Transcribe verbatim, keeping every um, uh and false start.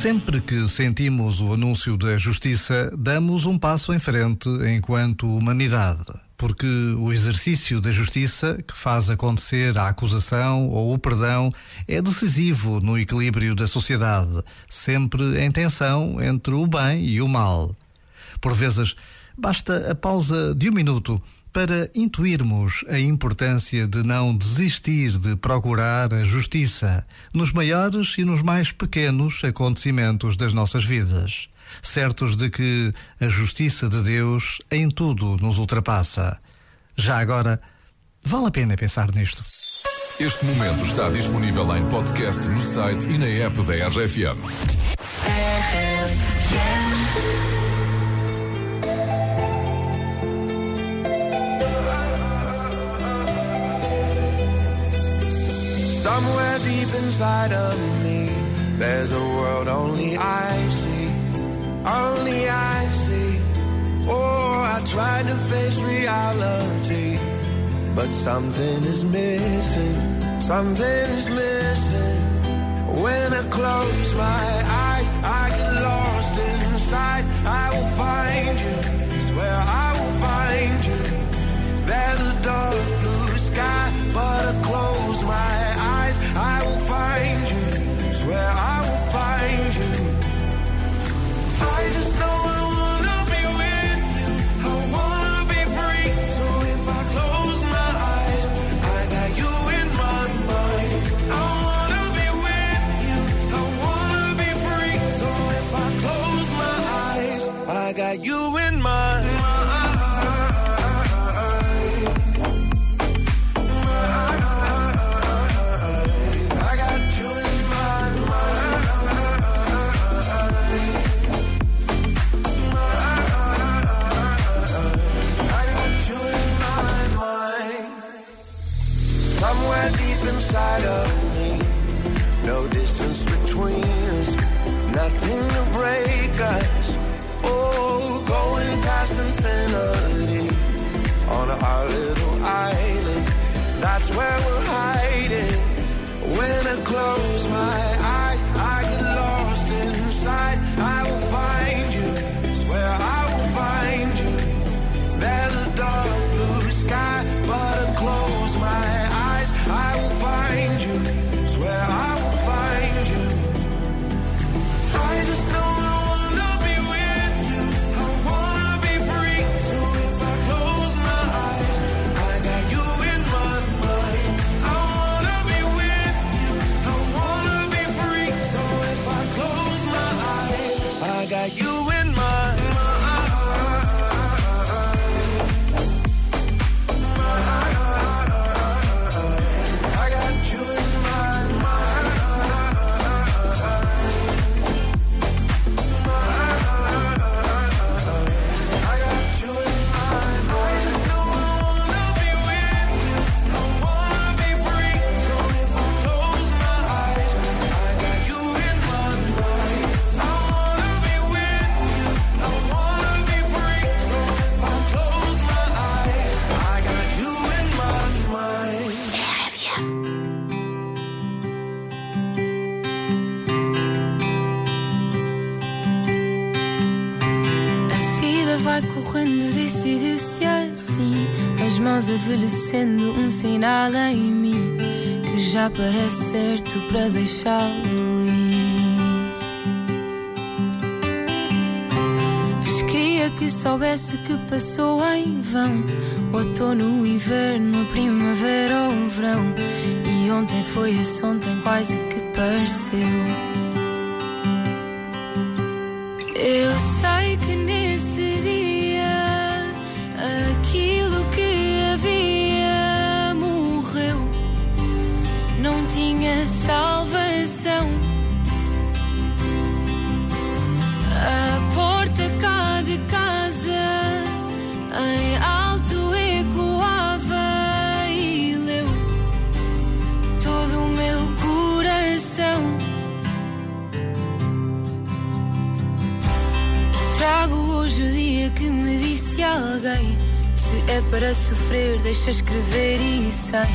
Sempre que sentimos o anúncio da justiça, damos um passo em frente enquanto humanidade, porque o exercício da justiça, que faz acontecer a acusação ou o perdão, é decisivo no equilíbrio da sociedade, sempre em tensão entre o bem e o mal. Por vezes, basta a pausa de um minuto para intuirmos a importância de não desistir de procurar a justiça nos maiores e nos mais pequenos acontecimentos das nossas vidas, certos de que a justiça de Deus em tudo nos ultrapassa. Já agora, vale a pena pensar nisto. Este momento está disponível em podcast no site e na app da R F M. R F M. Somewhere deep inside of me, there's a world only I see, only I see. Oh, I tried to face reality, but something is missing, something is missing. When I close my eyes, I get lost inside. I will find you, swear I will find you. There's a dark blue sky, but I close my eyes, I will find you, swear I will find you. I just know I wanna be with you, I wanna be free. So if I close my eyes, I got you in my mind. I wanna be with you, I wanna be free. So if I close my eyes, I got you in my mind. Somewhere deep inside of me, no distance between us, nothing to break us. Oh, going past infinity on our little island, that's where we're hiding. When I close my eyes, I get lost inside. I will find you, swear I will find you. There's a dark blue sky, but I close my eyes, I will find you, swear I will find you. I just know I wanna be with you, I wanna be free. So if I close my eyes, I got you in my mind. I wanna be with you, I wanna be free. So if I close my eyes, I got you in my mind. Vai correndo, decidiu-se assim. As mãos envelhecendo, um sinal em mim que já parece certo para deixá-lo ir. Mas queria que soubesse que passou em vão o outono, o inverno, a primavera ou o verão. E ontem foi esse ontem quase que pareceu. Eu sei que nesse dia aquilo que havia morreu, não tinha salvação. A porta cá de casa em alto ecoava e leu todo o meu coração. Trago hoje o dia que me disse alguém: se é para sofrer, deixa escrever e sai.